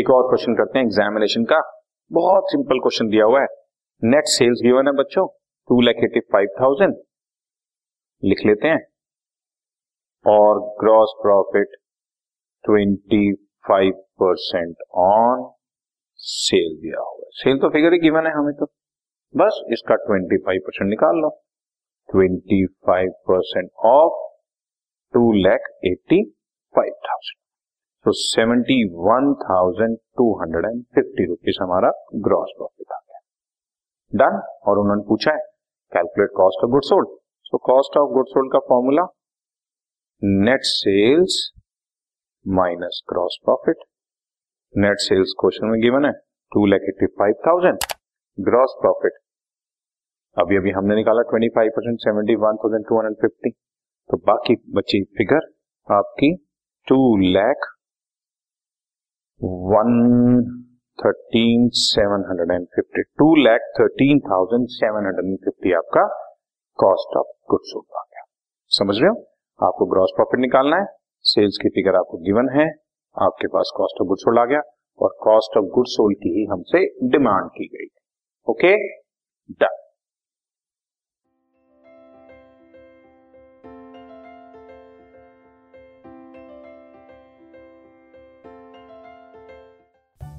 एक और क्वेश्चन करते हैं एग्जामिनेशन का, बहुत सिंपल क्वेश्चन दिया हुआ है, नेट सेल्स गिवन है बच्चों 2,85,000 लिख लेते हैं और ग्रॉस प्रॉफिट 25% ऑन सेल दिया हुआ है। सेल तो फिगर ही गिवन है हमें, तो बस इसका 25% निकाल लो, 25% ऑफ 2,85,000, तो 71,250 रुपीज हमारा ग्रॉस प्रॉफिट आ गया। डन। और उन्होंने पूछा है calculate cost of good sold, तो कॉस्ट ऑफ गुड सोल्ड का formula net sales minus gross profit. Net sales question में गिवन है 2,85,000, ग्रॉस प्रॉफिट अभी अभी हमने निकाला 25% 71,250, तो बाकी बची फिगर आपकी 2,13,750 2,13,750 आपका कॉस्ट ऑफ गुड्स आ गया। समझ रहे हो, आपको ग्रॉस प्रॉफिट निकालना है, सेल्स की फिगर आपको गिवन है, आपके पास कॉस्ट ऑफ गुड्स सोल्ड आ गया और कॉस्ट ऑफ गुड्स सोल्ड की ही हमसे डिमांड की गई। Okay done.